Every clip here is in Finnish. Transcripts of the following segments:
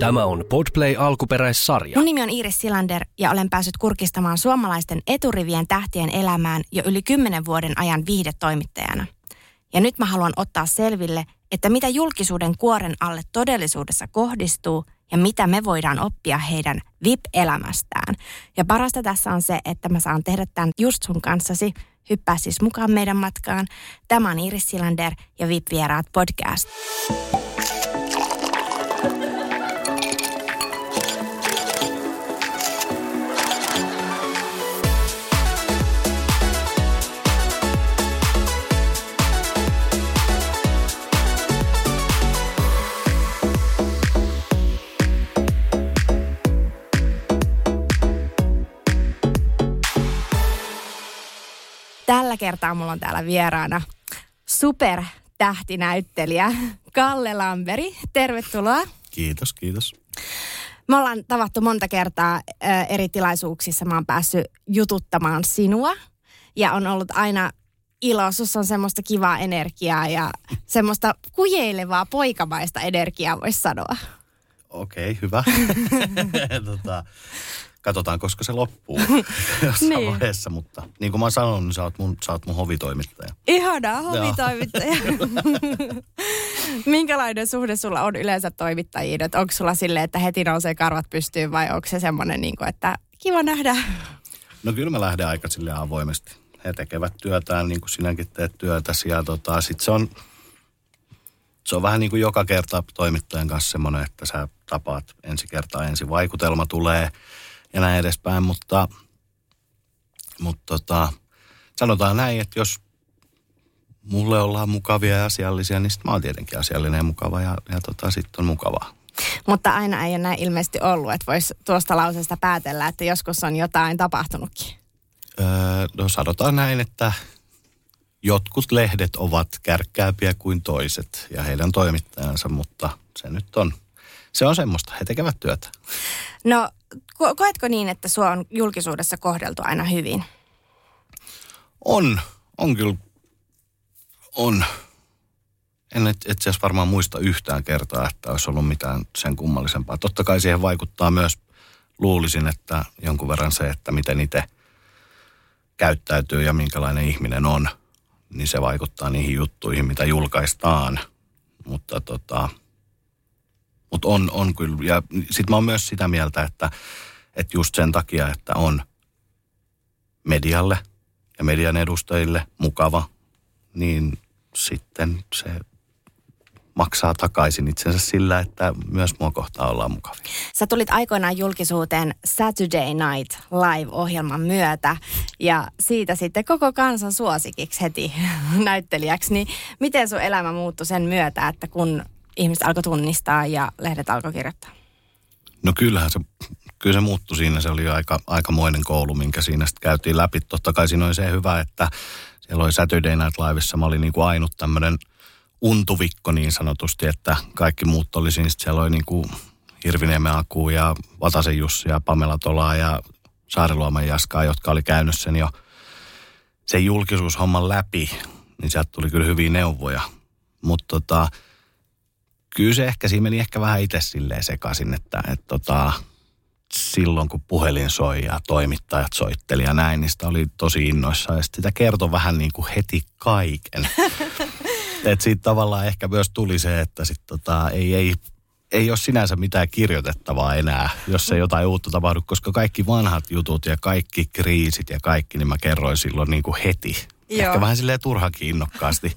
Tämä on Podplay alkuperäissarja. Mun nimi on Iiris Silander ja olen päässyt kurkistamaan suomalaisten eturivien tähtien elämään jo yli 10 vuoden ajan viihdetoimittajana. Ja nyt mä haluan ottaa selville, että mitä julkisuuden kuoren alle todellisuudessa kohdistuu ja mitä me voidaan oppia heidän VIP-elämästään. Ja parasta tässä on se, että mä saan tehdä tämän just sun kanssasi. Hyppää siis mukaan meidän matkaan. Tämä on Iiris Silander ja VIP-vieraat podcast. Tällä kertaa mulla on täällä vieraana supertähtinäyttelijä Kalle Lamberg. Tervetuloa. Kiitos, kiitos. Me ollaan tavattu monta kertaa eri tilaisuuksissa. Mä oon päässyt jututtamaan sinua ja on ollut aina ilo. Sussa on semmoista kivaa energiaa ja semmoista kujeilevaa poikamaista energiaa, voisi sanoa. Okei, hyvä. Katsotaan, koska se loppuu jossain vaiheessa, mutta niin kuin mä oon sanonut, niin sä oot mun hovitoimittaja. Ihanaa, hovitoimittaja. Minkälainen suhde sulla on yleensä toimittajiin? Onko sulla silleen, että heti nousee karvat pystyyn vai onko se semmoinen, niin kuin, että kiva nähdä? No kyllä mä lähden aika silleen avoimesti. He tekevät työtään niin kuin sinäkin teet työtäsi ja sitten se on vähän niin kuin joka kerta toimittajan kanssa semmoinen, että sä tapaat ensi kertaa, ensi vaikutelma tulee. Ja näin edespäin, mutta sanotaan näin, että jos mulle ollaan mukavia ja asiallisia, niin sitten mä oon tietenkin asiallinen ja mukava ja sitten on mukavaa. Mutta aina ei ole näin ilmeisesti ollut, että voisi tuosta lauseesta päätellä, että joskus on jotain tapahtunutkin. No sanotaan näin, että jotkut lehdet ovat kärkkäämpiä kuin toiset ja heidän toimittajansa, mutta se nyt on. Se on semmoista, he tekevät työtä. No koetko niin, että sua on julkisuudessa kohdeltu aina hyvin? On kyllä, on. En itse asiassa varmaan muista yhtään kertaa, että olisi ollut mitään sen kummallisempaa. Totta kai siihen vaikuttaa myös, luulisin, että jonkun verran se, että miten itse käyttäytyy ja minkälainen ihminen on, niin se vaikuttaa niihin juttuihin, mitä julkaistaan. Mutta on kyllä, ja sitten mä oon myös sitä mieltä, että just sen takia, että on medialle ja median edustajille mukava, niin sitten se maksaa takaisin itsensä sillä, että myös mua kohtaan ollaan mukavia. Sä tulit aikoinaan julkisuuteen Saturday Night Live-ohjelman myötä, ja siitä sitten koko kansan suosikiksi heti näyttelijäksi, niin miten sun elämä muuttui sen myötä, että kun ihmiset alkoi tunnistaa ja lehdet alkoi kirjoittaa? No kyllä se muuttui siinä. Se oli aikamoinen koulu, minkä siinä sitten käytiin läpi. Totta kai siinä oli se hyvä, että siellä oli Saturday Night Liveissa. Mä olin niin kuin ainut tämmöinen untuvikko niin sanotusti, että kaikki muut oli siinä. Siellä oli niin kuin Hirvineemenaku ja Vatasen Jussi ja Pamela Tola ja Saariluomen Jaskaa, jotka oli käynyt sen jo sen julkisuushomman läpi. Niin sieltä tuli kyllä hyviä neuvoja. Mutta kyllä se ehkä, siinä meni ehkä vähän itse silleen sekaisin, että silloin kun puhelin soi ja toimittajat soitteli ja näin, niin sitä oli tosi innoissaan. Ja sitä kertoi vähän niin kuin heti kaiken. Että siitä tavallaan ehkä myös tuli se, että sit ei ole sinänsä mitään kirjoitettavaa enää, jos ei jotain uutta tapahdu, koska kaikki vanhat jutut ja kaikki kriisit ja kaikki, niin mä kerroin silloin niin kuin heti. Joo. Ehkä vähän silleen turhankin innokkaasti.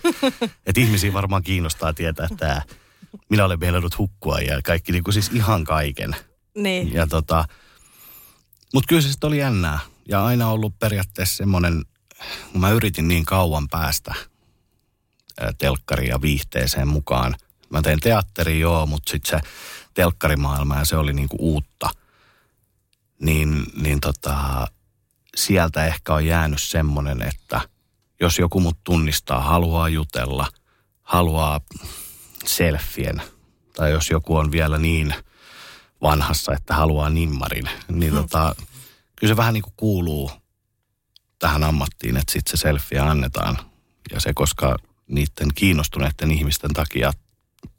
Että ihmisiä varmaan kiinnostaa tietää tämä. Minä olen meinannut hukkua ja kaikki, niin kuin siis ihan kaiken. Niin. Ja mutta kyllä se sitten oli jännää. Ja aina ollut periaatteessa semmoinen, kun mä yritin niin kauan päästä telkkariin ja viihteeseen mukaan. Mä tein teatteria, joo, mutta sitten se telkkarimaailma ja se oli niin kuin uutta. Niin sieltä ehkä on jäänyt semmoinen, että jos joku mut tunnistaa, haluaa jutella, haluaa selfien, tai jos joku on vielä niin vanhassa, että haluaa nimmarin, niin kyllä se vähän niin kuin kuuluu tähän ammattiin, että sitten se selfie annetaan. Ja se, koska niiden kiinnostuneiden ihmisten takia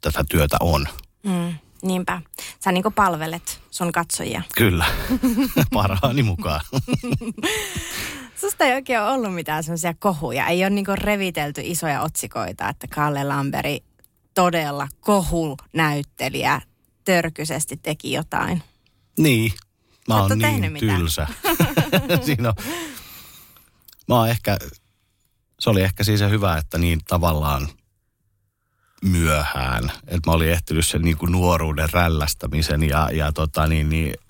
tätä työtä on. Mm, niinpä. Sä niin kuin palvelet sun katsojia. Kyllä. Parhaani mukaan. Susta ei oikein ole ollut mitään semmoisia kohuja. Ei ole niin kuin revitelty isoja otsikoita, että Kalle Lamberg todella kohunäyttelijä törkyisesti teki jotain. Niin. Mä oon niin tylsä. Siinä on. Se oli ehkä siis se hyvä, että niin tavallaan myöhään. Että mä olin ehtinyt sen niin kuin nuoruuden rällästämisen ja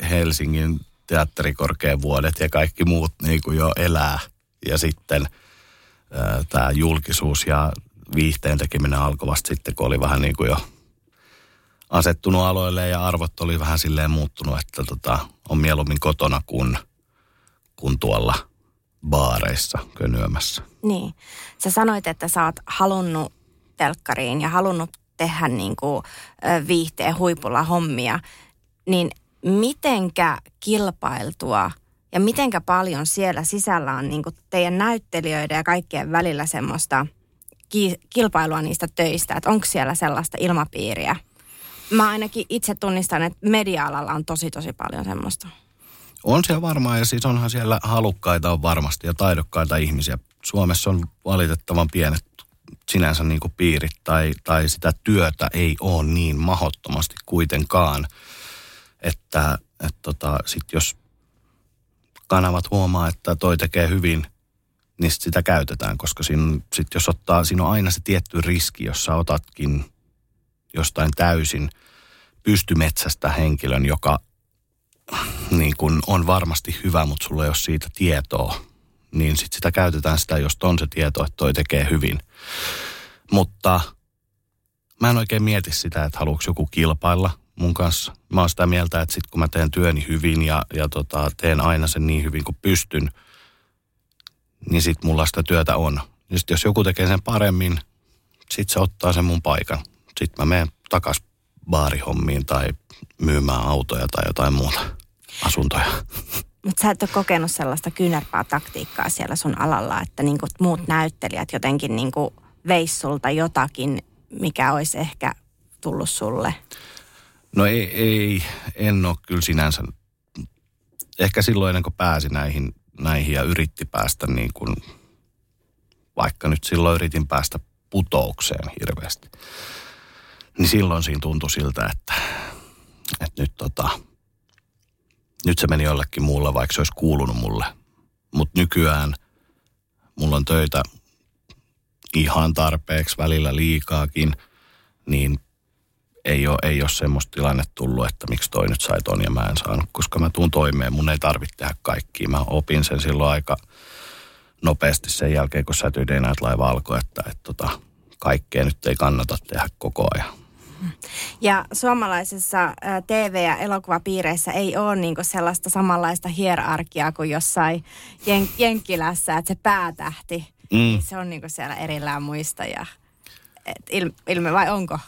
Helsingin teatterikorkeavuodet ja kaikki muut niin kuin jo elää. Ja sitten tämä julkisuus ja viihteen tekeminen alkoi vasta sitten, kun oli vähän niin kuin jo asettunut aloille ja arvot oli vähän silleen muuttunut, että on mieluummin kotona kuin tuolla baareissa könyömässä. Niin. Sä sanoit, että sä oot halunnut telkkariin ja halunnut tehdä niin kuin viihteen huipulla hommia. Niin mitenkä kilpailtua ja mitenkä paljon siellä sisällä on niin kuin teidän näyttelijöiden ja kaikkien välillä semmoista kilpailua niistä töistä? Että onko siellä sellaista ilmapiiriä? Mä ainakin itse tunnistan, että media-alalla on tosi paljon semmoista. On se varmaan, ja siis onhan siellä halukkaita on varmasti ja taidokkaita ihmisiä. Suomessa on valitettavan pienet sinänsä niin kuin piirit tai sitä työtä ei ole niin mahdottomasti kuitenkaan. Että sit jos kanavat huomaa, että toi tekee hyvin, niin sitä käytetään, koska siinä on aina se tietty riski, jos sä otatkin jostain täysin pystymetsästä henkilön, joka niin kun on varmasti hyvä, mutta sulla ei ole siitä tietoa. Niin sitten sitä käytetään sitä, jos on se tieto, että toi tekee hyvin. Mutta mä en oikein mieti sitä, että haluatko joku kilpailla mun kanssa. Mä oon sitä mieltä, että sit kun mä teen työni hyvin ja teen aina sen niin hyvin kuin pystyn, niin sit mulla sitä työtä on. Ja sit jos joku tekee sen paremmin, sit se ottaa sen mun paikan. Sitten mä menen takaisin baarihommiin tai myymään autoja tai jotain muuta asuntoja. Mutta sä et ole kokenut sellaista kyynärpää taktiikkaa siellä sun alalla, että niinku muut näyttelijät jotenkin niinku veis sulta jotakin, mikä olisi ehkä tullut sulle? No ei en ole kyllä sinänsä. Ehkä silloin ennen kuin pääsi näihin ja yritti päästä niin kuin, vaikka nyt silloin yritin päästä putoukseen hirveästi. Niin silloin siinä tuntui siltä, että nyt se meni jollekin muulle, vaikka se olisi kuulunut mulle. Mutta nykyään mulla on töitä ihan tarpeeksi, välillä liikaakin, niin ei ole semmoista tilanne tullut, että miksi toi nyt sai ton ja mä en saanut, koska mä tuun toimeen. Mun ei tarvitse tehdä kaikkia. Mä opin sen silloin aika nopeasti sen jälkeen, kun Saturday Night Live alkoi, että kaikkea nyt ei kannata tehdä koko ajan. Ja suomalaisessa TV- ja elokuvapiireissä ei ole niinku sellaista samanlaista hierarkiaa kuin jossain Jenkkilässä, että se päätähti, niin se on niinku siellä erillään muista. Ja ilme vai onko?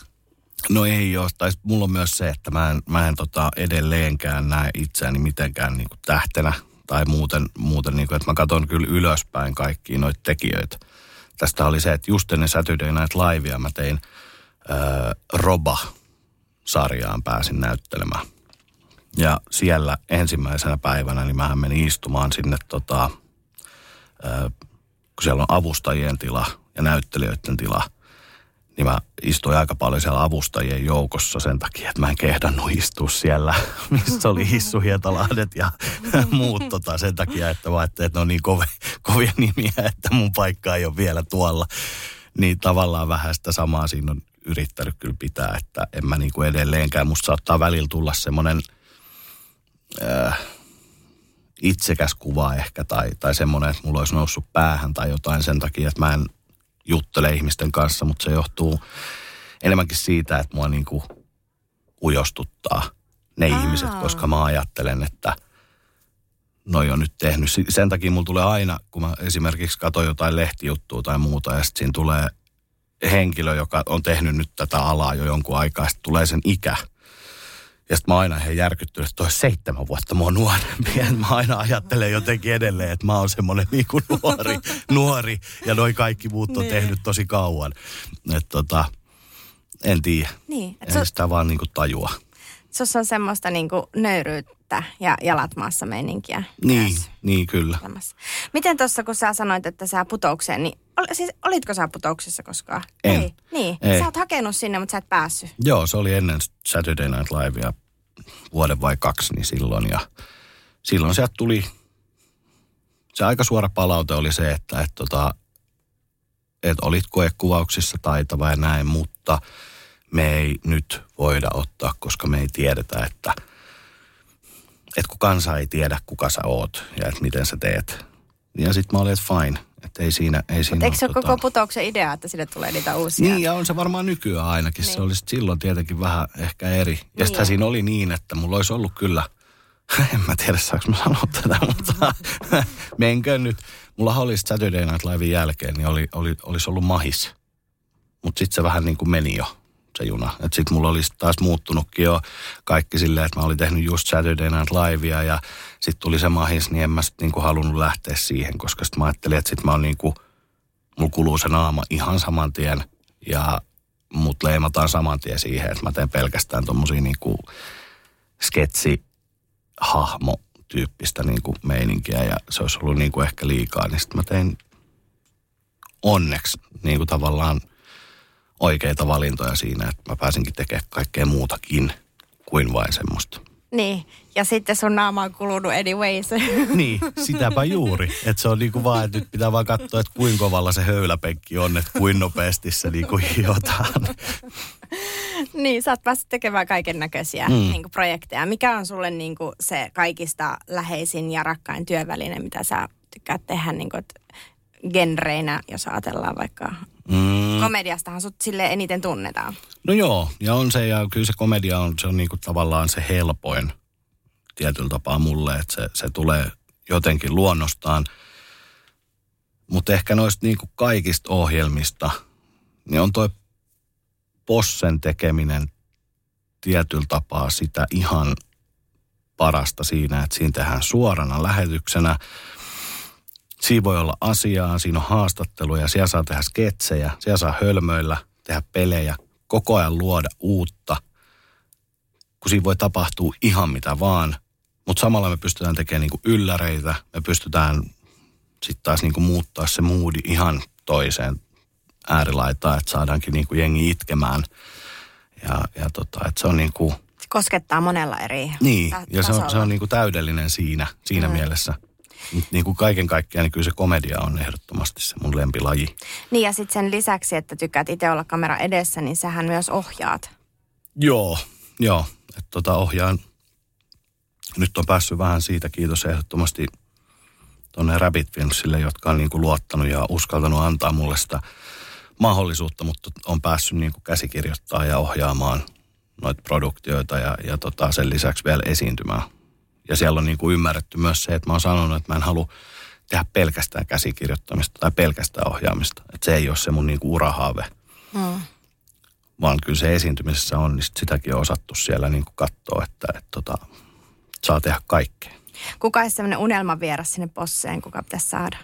No ei ole. Tai mulla on myös se, että mä en edelleenkään näe itseäni mitenkään niinku tähtenä tai muuten niinku, että mä katson kyllä ylöspäin kaikkia noita tekijöitä. Tästä oli se, että just ennen Saturday Night Livea mä tein Roba-sarjaan pääsin näyttelemään. Ja siellä ensimmäisenä päivänä niin mähän menin istumaan sinne, kun siellä on avustajien tila ja näyttelijöiden tila, niin mä istuin aika paljon siellä avustajien joukossa sen takia, että mä en kehdannut istua siellä, missä oli Hissu Hietalahdet ja muut sen takia, että mä ajattelin, että ne on niin kovia nimiä, että mun paikka ei ole vielä tuolla. Niin tavallaan vähän sitä samaa siinä on yrittänyt kyllä pitää, että en mä niin kuin edelleenkään. Musta saattaa välillä tulla semmoinen itsekäs kuva ehkä tai semmoinen, että mulla olisi noussut päähän tai jotain sen takia, että mä en juttele ihmisten kanssa, mutta se johtuu enemmänkin siitä, että mua niin kuin ujostuttaa ne ihmiset, koska mä ajattelen, että noi on nyt tehnyt. Sen takia mulla tulee aina, kun mä esimerkiksi katon jotain lehtijuttua tai muuta, ja sitten siinä tulee henkilö, joka on tehnyt nyt tätä alaa jo jonkun aikaa, ja sitten tulee sen ikä. Ja sitten mä aina ihan järkyttynyt, että toi 7 vuotta mä oon nuorempi. Mä aina ajattelen jotenkin edelleen, että mä oon semmoinen niinku nuori. Ja noi kaikki muut on tehnyt tosi kauan. Että en tiedä. Niin. En sitä vaan niinku tajua. Sussa on semmoista niinku nöyryyttä ja jalat maassa meininkiä. Niin kyllä. Miten tuossa, kun sä sanoit, että sä putoukseen, niin siis olitko sä putouksessa koskaan? En. Ei. Niin, ei. Sä oot hakenut sinne, mutta sä et päässyt. Joo, se oli ennen Saturday Night Livea vuoden vai 2, niin silloin. Ja silloin sieltä tuli, se aika suora palaute oli se, että olit koekuvauksissa taitava ja näin, mutta me ei nyt voida ottaa, koska me ei tiedetä, että kun kansa ei tiedä, kuka sä oot ja että miten sä teet. Ja sit mä olin, että fine, että ei siinä. Mutta eikö se ole koko putouksen idea, että sille tulee niitä uusia? Niin, ja on se varmaan nykyään ainakin. Niin. Se olisi silloin tietenkin vähän ehkä eri. Ja niin sitten siinä oli niin, että mulla olisi ollut kyllä, en mä tiedä saanko mä sanoa tätä, mutta menkö nyt. Mullahan oli Saturday Night Liven jälkeen, niin olisi ollut mahis. Mutta sitten se vähän niin kuin meni jo. Juna. Että sit mulla olisi taas muuttunutkin jo kaikki silleen, että mä olin tehnyt just Saturday Night Livea ja sit tuli se mahis, niin en mä sit niinku halunnut lähteä siihen, koska sit mä ajattelin, että sit mä oon niinku, mulla kuluu se naama ihan saman tien ja mut leimataan saman tien siihen, että mä teen pelkästään tommosia niinku sketsi-hahmo-tyyppistä niinku meininkiä ja se olisi ollut niinku ehkä liikaa, niin sit mä tein onneksi niinku tavallaan oikeita valintoja siinä, että mä pääsinkin tekemään kaikkea muutakin kuin vain semmoista. Niin, ja sitten sun naama on kulunut anyways. Niin, sitäpä juuri. Että se on niinku vaan, että nyt pitää vaan katsoa, että kuinka kovalla se höyläpenkki on, että kuinka nopeasti se niinku hiotaan. Niin, sä oot päässyt tekemään kaiken näköisiä niinku projekteja. Mikä on sulle niinku se kaikista läheisin ja rakkain työväline, mitä sä tykkäät tehdä niinku genreinä, jos ajatellaan vaikka... Komediastahan sut silleen eniten tunnetaan. No joo, ja on se, ja kyllä se komedia on, se on niinku tavallaan se helpoin tietyllä tapaa mulle, että se tulee jotenkin luonnostaan. Mutta ehkä noista niinku kaikista ohjelmista, niin on toi Possen tekeminen tietyllä tapaa sitä ihan parasta siinä, että siinä tehdään suorana lähetyksenä. Siinä voi olla asiaa, siinä on haastatteluja, siellä saa tehdä sketsejä, siellä saa hölmöillä, tehdä pelejä, koko ajan luoda uutta. Kun siinä voi tapahtua ihan mitä vaan, mutta samalla me pystytään tekemään niinku ylläreitä, me pystytään sitten taas niinku muuttaa se moodi ihan toiseen äärilaitaan, että saadaankin niinku jengi itkemään. Ja että se on niinku... Se koskettaa monella eri niin, tasolla. Ja se on niinku täydellinen siinä mielessä. Niin kuin kaiken kaikkiaan, niin kyllä se komedia on ehdottomasti se mun lempilaji. Niin ja sitten sen lisäksi, että tykkäät itse olla kamera edessä, niin sähän myös ohjaat. Joo. Että ohjaan. Nyt on päässyt vähän siitä, kiitos ehdottomasti tuonne Rabbit Filmsille, jotka on niin kuin luottanut ja uskaltanut antaa mulle sitä mahdollisuutta, mutta on päässyt niin kuin käsikirjoittaa ja ohjaamaan noita produktioita ja sen lisäksi vielä esiintymään. Ja siellä on niin kuin ymmärretty myös se, että mä oon sanonut, että mä en halua tehdä pelkästään käsikirjoittamista tai pelkästään ohjaamista. Että se ei ole se mun niin kuin urahaave. Vaan kyllä se esiintymisessä on, niin sitäkin on osattu siellä niin kuin katsoa, että saa tehdä kaikkea. Kuka olisi sellainen unelman vieras sinne Posseen, kuka pitäisi saada?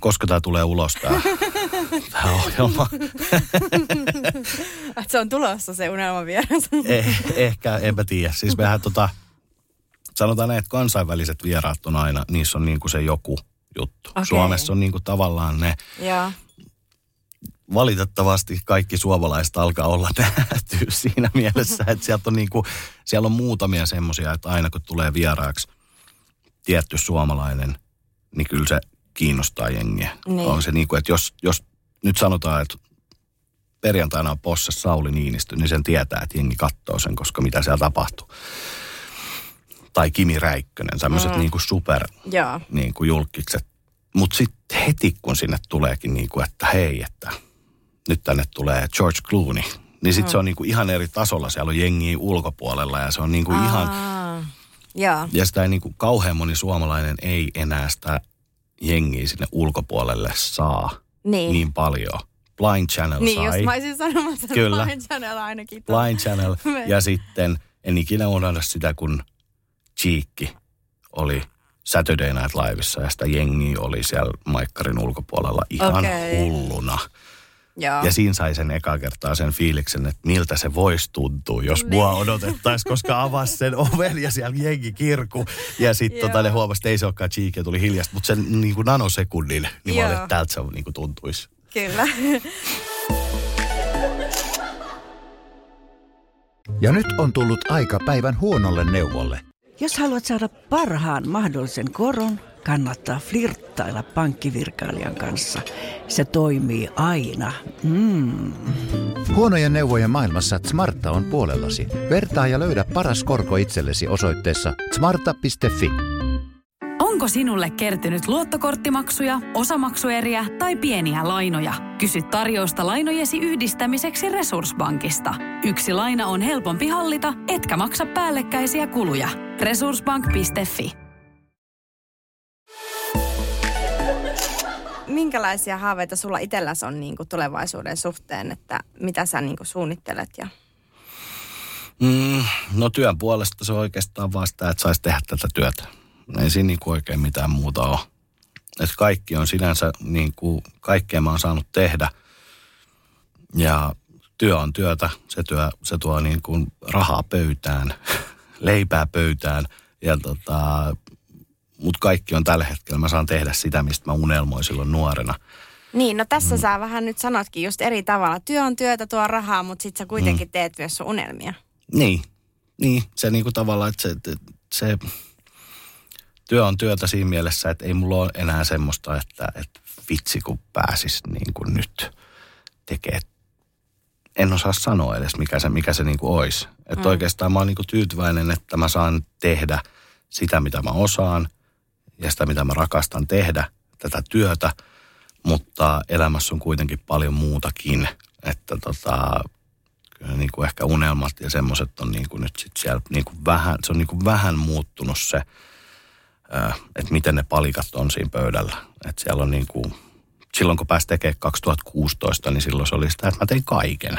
Koska tämä tulee ulos tämä ohjelma. Se on tulossa se unelman vieras. Ehkä, enpä tiedä. Siis mehän sanotaan näin, että kansainväliset vieraat on aina, niissä on niin kuin se joku juttu. Okay. Suomessa on niin kuin tavallaan ne, yeah. Valitettavasti kaikki suomalaiset alkaa olla nähty siinä mielessä, että sieltä on niin kuin, siellä on muutamia semmoisia, että aina kun tulee vieraaksi tietty suomalainen, niin kyllä se kiinnostaa jengiä. Niin. On se niin kuin, että jos nyt sanotaan, että perjantaina on Possessa Sauli Niinistö, niin sen tietää, että jengi katsoo sen, koska mitä siellä tapahtuu. Tai Kimi Räikkönen, sellaiset niinku super niinku julkikset. Mutta sitten heti, kun sinne tuleekin, niinku, että hei, että nyt tänne tulee George Clooney, niin sitten se on niinku ihan eri tasolla. Siellä on jengiä ulkopuolella ja se on niinku ihan... Joo. Ja sitä ei niin kuin kauhean moni suomalainen ei enää sitä jengiä sinne ulkopuolelle saa niin paljon. Blind Channel niin, sai. Niin, jos mä olisin sanomassa, kyllä. Blind Channel ainakin. Blind Channel. Ja sitten en ikinä unohda sitä, kun Cheekki oli Saturday Night Liveissa ja sitä jengiä oli siellä maikkarin ulkopuolella ihan hulluna. Joo. Ja siinä sai sen ekaa kertaa sen fiiliksen, että miltä se voisi tuntua, jos mua odotettaisiin, koska avasi sen oven ja siellä jengi kirku. Ja sitten ne huomasi, että ei se olekaan Cheekki, tuli hiljaista, mutta sen niin kuin nanosekunnin, niin mä olin, että tältä se niin kuin tuntuisi. Kyllä. Ja nyt on tullut aika päivän huonolle neuvolle. Jos haluat saada parhaan mahdollisen koron, kannattaa flirttailla pankkivirkailijan kanssa. Se toimii aina. Huonojen neuvojen maailmassa Smarta on puolellasi. Vertaa ja löydä paras korko itsellesi osoitteessa smarta.fi. Onko sinulle kertynyt luottokorttimaksuja, osamaksueriä tai pieniä lainoja? Kysy tarjousta lainojesi yhdistämiseksi Resurssbankista. Yksi laina on helpompi hallita, etkä maksa päällekkäisiä kuluja. Resurssbank.fi. Minkälaisia haaveita sulla itselläsi on niin kuin tulevaisuuden suhteen, että mitä sä niin kuin suunnittelet? Ja... No työn puolesta se on oikeastaan vaan sitä, että saisi tehdä tätä työtä. Ei siinä niin kuin oikein mitään muuta ole. Et kaikki on sinänsä, niin kuin kaikkea mä oon saanut tehdä. Ja työ on työtä. Se tuo niin kuin rahaa pöytään, leipää pöytään. Ja mut kaikki on tällä hetkellä. Mä saan tehdä sitä, mistä mä unelmoin silloin nuorena. Niin, no tässä sä vähän nyt sanotkin just eri tavalla. Työ on työtä, tuo rahaa, mutta sit sä kuitenkin teet myös sun unelmia. Niin. Se niin kuin tavallaan, että se työ on työtä siinä mielessä, että ei mulla ole enää semmoista, että vitsi kun pääsis niin kuin nyt tekee. En osaa sanoa edes, mikä se niin kuin olisi. Että oikeastaan mä oon niin kuin tyytyväinen, että mä saan tehdä sitä, mitä mä osaan ja sitä, mitä mä rakastan tehdä, tätä työtä. Mutta elämässä on kuitenkin paljon muutakin. Että kyllä niin kuin ehkä unelmat ja semmoiset on niin kuin nyt sit siellä niin kuin vähän, se on niin kuin vähän muuttunut se, että miten ne palikat on siinä pöydällä. Että siellä on niin kuin, silloin kun pääsi tekemään 2016, niin silloin se oli sitä, että mä tein kaiken.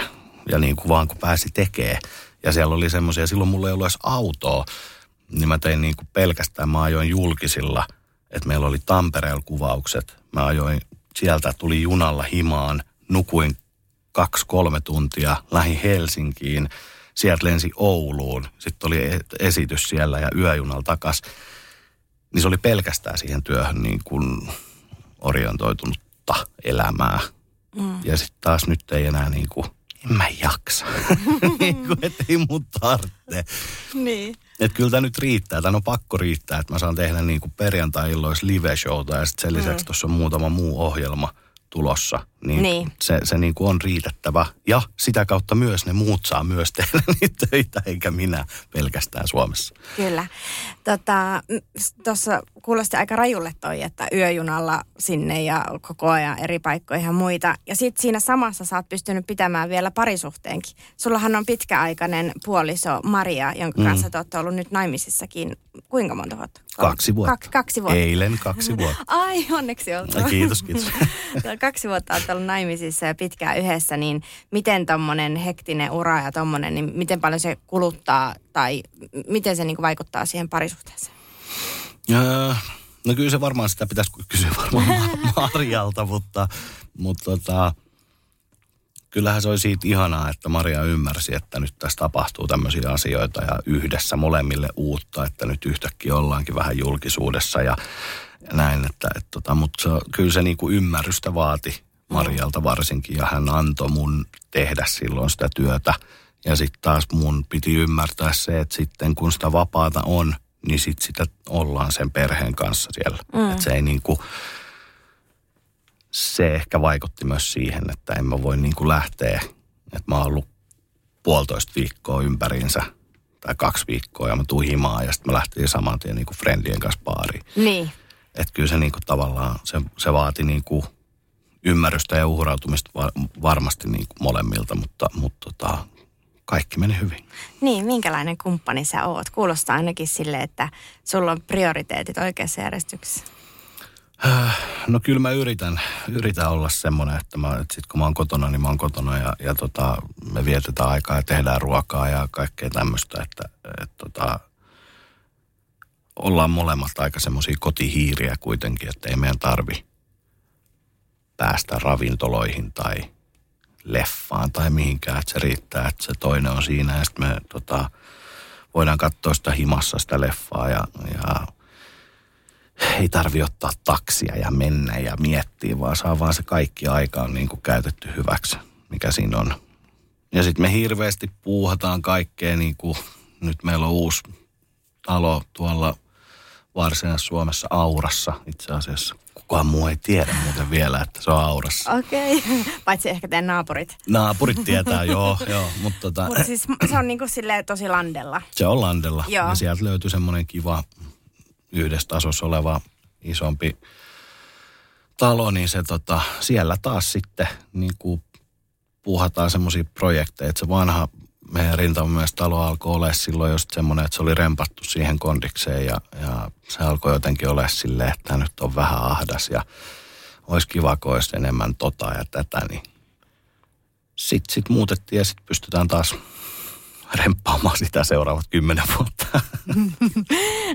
Ja niin kuin vaan kun pääsi tekemään. Ja siellä oli semmoisia, silloin mulla ei ollut edes autoa, niin mä tein niin kuin pelkästään, mä ajoin julkisilla. Että meillä oli Tampereella kuvaukset. Mä ajoin sieltä, tuli junalla himaan, nukuin 2-3 tuntia, lähin Helsinkiin. Sieltä lensi Ouluun, sitten oli esitys siellä ja yöjunalla takas. Niin se oli pelkästään siihen työhön niin kuin orientoitunutta elämää. Ja sitten taas nyt ei enää niin kuin, en mä jaksa. Niin kuin, et ei mun tarvitse. Niin. Että kyllä tämä nyt riittää, tämä on pakko riittää, että mä saan tehdä niin kuin perjantai-illoissa live-showta ja sitten sen lisäksi tuossa on muutama muu ohjelma tulossa. Niin. Se niin kuin on riitettävä ja sitä kautta myös ne muut saa myös tehdä niitä töitä, eikä minä pelkästään Suomessa. Kyllä. Tuossa kuulosti aika rajulle toi, että yöjunalla sinne ja koko ajan eri paikkoja ja muita. Ja sitten siinä samassa sä oot pystynyt pitämään vielä parisuhteenkin. Sullahan on pitkäaikainen puoliso Maria, jonka kanssa te ootte ollut nyt naimisissakin. Kuinka monta vuotta? 2 vuotta. Kaksi vuotta. Eilen 2 vuotta. Ai, onneksi oltu. Kiitos. 2 vuotta oot ollut naimisissa ja pitkään yhdessä, niin miten tommonen hektinen ura ja tommonen, niin miten paljon se kuluttaa tai miten se niin vaikuttaa siihen parisuhteeseen? No kyllä se varmaan, sitä pitäisi kysyä varmaan Marjalta, mutta kyllähän se oli siitä ihanaa, että Maria ymmärsi, että nyt tässä tapahtuu tämmöisiä asioita ja yhdessä molemmille uutta, että nyt yhtäkkiä ollaankin vähän julkisuudessa ja näin, että mutta kyllä se niin kuin ymmärrystä vaati Marjalta varsinkin ja hän antoi mun tehdä silloin sitä työtä ja sitten taas mun piti ymmärtää se, että sitten kun sitä vapaata on, niin sitten sitä ollaan sen perheen kanssa siellä. Että se ei niin kuin, se ehkä vaikutti myös siihen, että en mä voi niin kuin lähteä, että mä oon ollut 1,5 viikkoa ympäriinsä tai 2 viikkoa ja mä tuun himaan ja sitten mä lähtin saman tien niin kuin friendien kanssa baariin. Niin. Että kyllä se niin kuin tavallaan, se vaati niin kuin ymmärrystä ja uhrautumista varmasti niin kuin molemmilta, mutta kaikki meni hyvin. Niin, minkälainen kumppani sä oot? Kuulostaa ainakin sille, että sulla on prioriteetit oikeassa järjestyksessä. No kyllä mä yritän olla semmoinen, että sit kun mä oon kotona, niin mä oon kotona ja me vietetään aikaa ja tehdään ruokaa ja kaikkea tämmöistä, että ollaan molemmat aika semmoisia kotihiiriä kuitenkin, että ei meidän tarvi päästä ravintoloihin tai leffaan tai mihinkään, että se riittää, että se toinen on siinä ja sitten me voidaan katsoa sitä himassa sitä leffaa ja ei tarvi ottaa taksia ja mennä ja miettiä, vaan saa vaan se kaikki aika on niin kuin käytetty hyväksi, mikä siinä on. Ja sitten me hirveästi puuhataan kaikkea, niin kuin nyt meillä on uusi talo tuolla Varsinais-Suomessa Aurassa itse asiassa. Kukaan muu ei tiedä muuten vielä, että se on Aurassa. Okei, paitsi ehkä teidän naapurit. Naapurit tietää, joo. Mutta siis se on niin kuin silleen tosi landella. Se on landella. Joo. Ja sieltä löytyy semmoinen kiva yhdessä tasossa oleva isompi talo, niin se siellä taas sitten niin kuin puuhataan semmoisia projekteja. Että se vanha meidän rintamamiestalo alkoi olla silloin just semmoinen, että se oli rempattu siihen kondikseen ja se alkoi jotenkin olla silleen, että nyt on vähän ahdas ja olisi kiva, kun olisi enemmän ja tätä. Niin. Sitten muutettiin ja sitten pystytään taas remppaamaan sitä seuraavat 10 vuotta.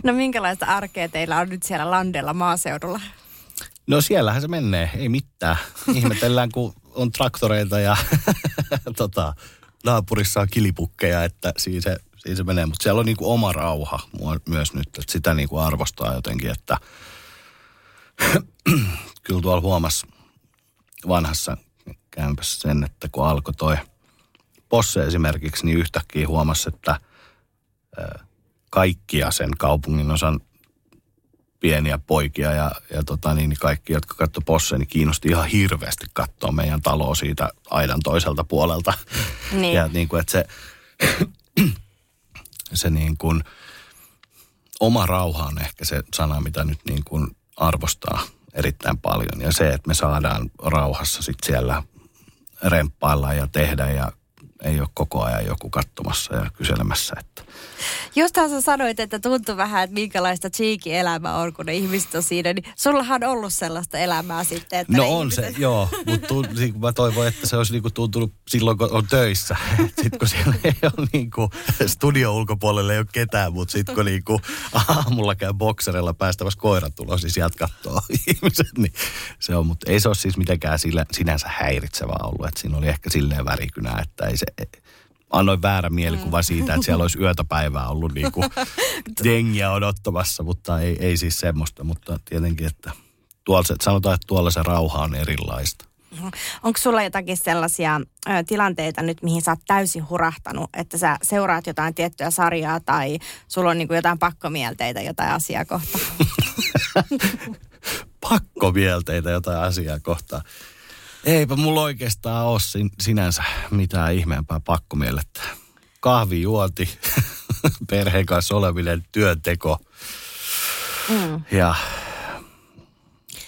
No minkälaista arkea teillä on nyt siellä landella maaseudulla? No siellähän se menee, ei mitään. Ihmetellään, kun on traktoreita ja naapurissa on kilipukkeja, että siinä se menee. Mutta siellä on niinku oma rauha myös nyt, että sitä niinku arvostaa jotenkin, että kyllä tuolla huomasi vanhassa kämpässä sen, että kun alkoi toi Posse esimerkiksi, niin yhtäkkiä huomasi, että kaikkia sen kaupungin osan pieniä poikia ja kaikki, jotka katsoi Posse, niin kiinnosti ihan hirveästi katsoa meidän taloa siitä aidan toiselta puolelta. Niin. Ja niin kuin, että se niin kuin oma rauha on ehkä se sana, mitä nyt niin kuin arvostaa erittäin paljon. Ja se, että me saadaan rauhassa sitten siellä remppailla ja tehdä ja ei ole koko ajan joku katsomassa ja kyselemässä. Että. Justaan sä sanoit, että tuntui vähän, että minkälaista Cheekki-elämä on, kun ne ihmiset on siinä. Niin sullahan on ollut sellaista elämää sitten. Että no on ihmiset... se, joo. Mutta mä toivon, että se olisi niinku tuntunut silloin, kun on töissä. Sitten kun siellä ei ole niinku, studio ulkopuolella ei ole ketään, mutta sitten kun niinku, aamulla käy bokserilla päästävässä koiran tulos, niin sieltä katsoo ihmiset. Niin se on, mutta ei se ole siis mitenkään sinänsä häiritsevää ollut. Et siinä oli ehkä silleen värikynää, että ei se... Annoin väärä mielikuva siitä, että siellä olisi yötä päivää ollut niin kuin jengiä odottamassa, mutta ei siis semmoista. Mutta tietenkin, että sanotaan, että tuolla se rauha on erilaista. Onko sulla jotakin sellaisia tilanteita nyt, mihin sä oot täysin hurahtanut, että sä seuraat jotain tiettyä sarjaa tai sulla on niin kuin jotain pakkomielteitä jotain asiaa kohtaan? Pakkomielteitä jotain asiaa kohtaan. Eipä mulla oikeastaan ole sinänsä mitään ihmeempää pakkomielettä. Kahvijuoti, perheen kanssa oleminen, työnteko ja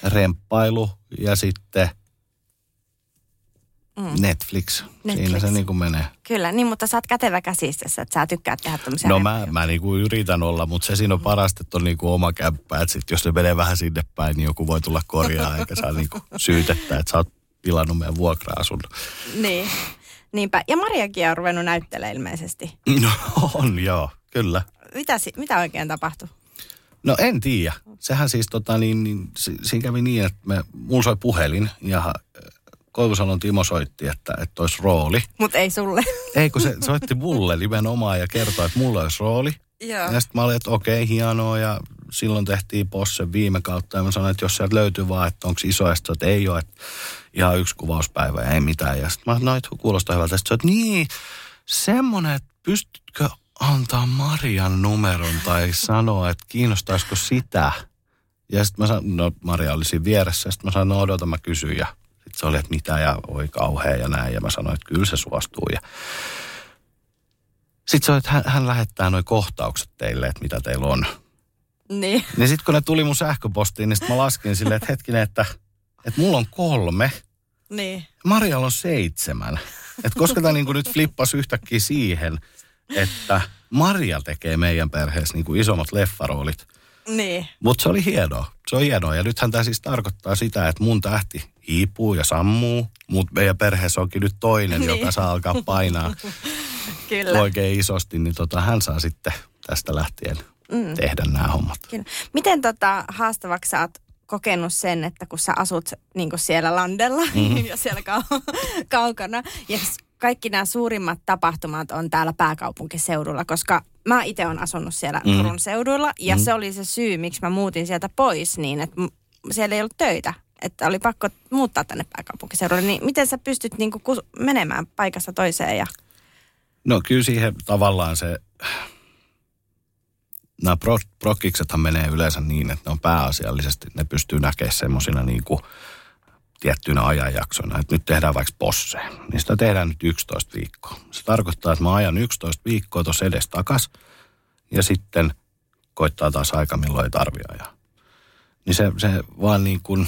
remppailu ja sitten Netflix. Siinä se niin kuin menee. Kyllä, niin, mutta sä oot kätevä käsissä, että sä tykkäät tehdä tämmöisiä. No mä niin kuin yritän olla, mutta se siinä on parasta, että on niin kuin oma kämppä. Että sit jos se menee vähän sinne päin, niin joku voi tulla korjaa, eikä saa niin kuin syytettä, että sä oot pilannut meidän vuokra-asunnon. Niin, niinpä. Ja Mariakin on ruvennut näyttelemään ilmeisesti. No on, joo, kyllä. Mitä oikein tapahtui? No en tiedä. Sehän siis siinä kävi niin, että mulla soi puhelin ja... Koivusalon Timo soitti, että olisi rooli. Mutta ei sulle. Ei, kun se soitti mulle nimenomaan ja kertoi, että mulla olisi rooli. Joo. Ja sitten mä olin, että okei, hienoa. Ja silloin tehtiin Possen viime kautta. Ja mä sanoin, että jos sieltä löytyy vaan, että onko isoista, että ei ole. Että ihan yksi kuvauspäivä ja ei mitään. Ja sitten mä sanoin, että kuulostaa hyvältä. Sitten sä niin, semmoinen, että pystytkö antaa Marian numeron tai sanoa, että kiinnostaisiko sitä. Ja sitten mä sanoin, no Maria oli siinä vieressä. Ja sitten mä sanoin, no odota, mä kysyn ja... Sitten se oli, että mitä ja oi kauhea ja näin. Ja mä sanoin, että kyllä se suostuu. Ja... Sitten se oli, että hän lähettää noi kohtaukset teille, että mitä teillä on. Niin. Niin sitten kun ne tuli mun sähköpostiin, niin sitten mä laskin silleen, että hetkinen, että mulla on 3. Niin. Marjalla on 7. Että koska tämä niinku nyt flippasi yhtäkkiä siihen, että Maria tekee meidän perheessä niinku isommat leffaroolit. Niin. Mutta se oli hienoa. Se on hienoa. Ja nythän tämä siis tarkoittaa sitä, että mun tähti hiipuu ja sammuu, mutta meidän perheessä onkin nyt toinen, niin, joka saa alkaa painaa kyllä oikein isosti. Niin hän saa sitten tästä lähtien tehdä nämä hommat. Kyllä. Miten haastavaksi sä oot kokenut sen, että kun sä asut niin kuin siellä landella ja siellä kaukana, ja kaikki nämä suurimmat tapahtumat on täällä pääkaupunkiseudulla, koska mä itse olen asunut siellä Turun seudulla, ja se oli se syy, miksi mä muutin sieltä pois niin, että siellä ei ollut töitä. Että oli pakko muuttaa tänne pääkaupunkiseudulle. Niin miten sä pystyt niin kuin menemään paikasta toiseen? Ja... No kyllä siihen tavallaan se... Nämä prokkiksethan menee yleensä niin, että ne on pääasiallisesti, ne pystyy näkemään semmoisina niin kuin tiettyinä ajanjaksoina. Että nyt tehdään vaikka posseen, niin sitä tehdään nyt 11 viikkoa. Se tarkoittaa, että mä ajan 11 viikkoa tuossa edes takas ja sitten koittaa taas aika, milloin ei tarvitse ajaa. Niin se vaan niin kuin,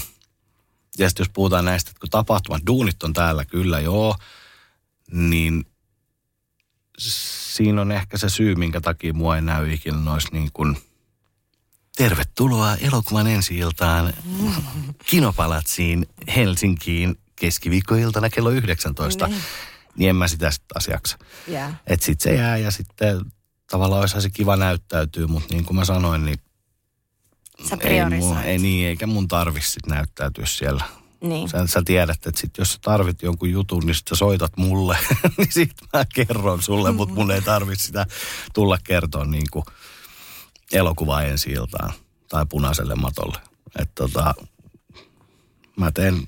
ja sitten jos puhutaan näistä, että kun tapahtumat, duunit on täällä kyllä joo, niin... Siinä on ehkä se syy, minkä takia mua ei näy ikinä noissa niin kuin, tervetuloa elokuvan ensi-iltaan Kinopalatsiin Helsinkiin keskiviikkoiltana kello 19. Niin en mä sitä sitten asiaksi. Yeah. Että sitten se jää ja sitten tavallaan olisi se kiva näyttäytyy, mutta niin kuin mä sanoin, niin eikä mun tarvi sitten näyttäytyä siellä. Niin. Sä tiedät, että sit jos sä tarvit jonkun jutun, niin sit sä soitat mulle, niin sit mä kerron sulle, mutta mun ei tarvitse sitä tulla kertoa niin kuin elokuvaa ensi iltaan tai punaiselle matolle. Että mä teen,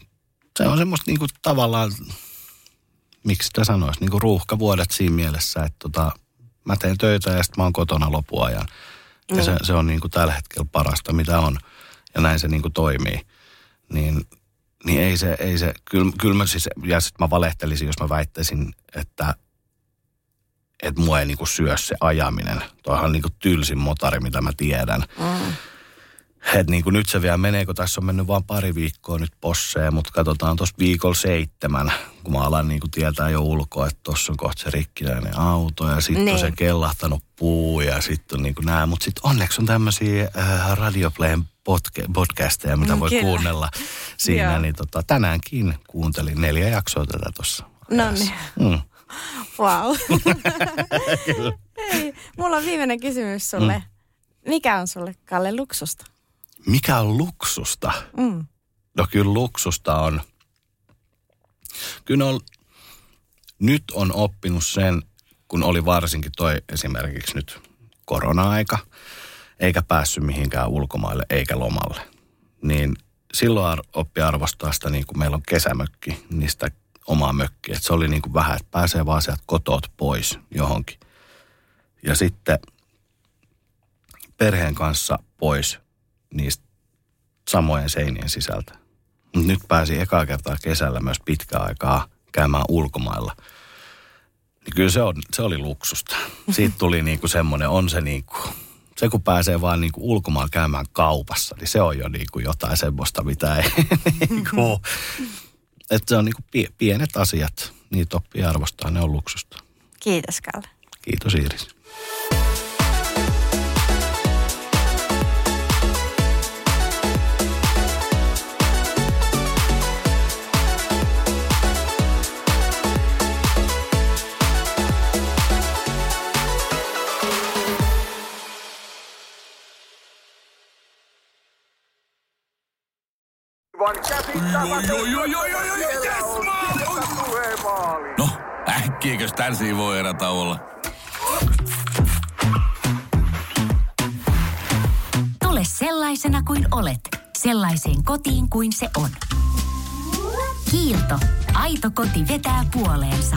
se on semmoista niin kuin tavallaan, miksi sitä sanoisi, niin kuin ruuhkavuodet siinä mielessä, että mä teen töitä ja sit mä oon kotona lopuajan. Ja se on niin kuin tällä hetkellä parasta, mitä on, ja näin se niin kuin toimii. Niin ei se, kyllä mä siis, ja sit mä valehtelisin, jos mä väittäisin, että mua ei niinku syö se ajaminen. Toihan on niinku tylsin motari, mitä mä tiedän. Että niinku nyt se vielä menee, kun tässä on mennyt vaan pari viikkoa nyt posseen, mutta katsotaan tuossa viikolla 7, kun mä alan niinku tietää jo ulkoa, että tuossa on kohta se rikkinäinen auto ja sitten on se kellahtanut puu ja sitten on niinku nää. Mutta sitten onneksi on tämmöisiä Radioplayn podcasteja, mitä voi kuunnella siinä. Joo. Niin tänäänkin kuuntelin 4 jaksoa tätä tuossa. No niin. Wow. Hei, mulla on viimeinen kysymys sulle. Mikä on sulle, Kalle, luksusta? Mikä on luksusta? No kyllä luksusta on... Kyllä on... Nyt on oppinut sen, kun oli varsinkin toi esimerkiksi nyt korona-aika, eikä päässyt mihinkään ulkomaille eikä lomalle. Niin silloin oppi arvostaa sitä, niin kuin meillä on kesämökki, niistä omaa mökkiä. Et se oli niin kuin vähän, että pääsee vaan sieltä kotoa pois johonkin. Ja sitten perheen kanssa pois niistä samojen seinien sisältä. Nyt pääsi ekaa kertaa kesällä myös pitkää aikaa käymään ulkomailla. Niin kyllä se oli luksusta. Siitä tuli niin kuin semmoinen, on se niin kuin... Se, kun pääsee vaan niin kuin ulkomaan käymään kaupassa, niin se on jo niin kuin jotain semmoista, mitä ei niin kuin... Että se on niin kuin pienet asiat, niitä oppii arvostaa, ne on luksusta. Kiitos, Kalle. Kiitos, Iiris. No, äkkiäkös tän siivoo erätauolla? Tule sellaisena kuin olet, sellaiseen kotiin kuin se on. Kiilto. Aito koti vetää puoleensa.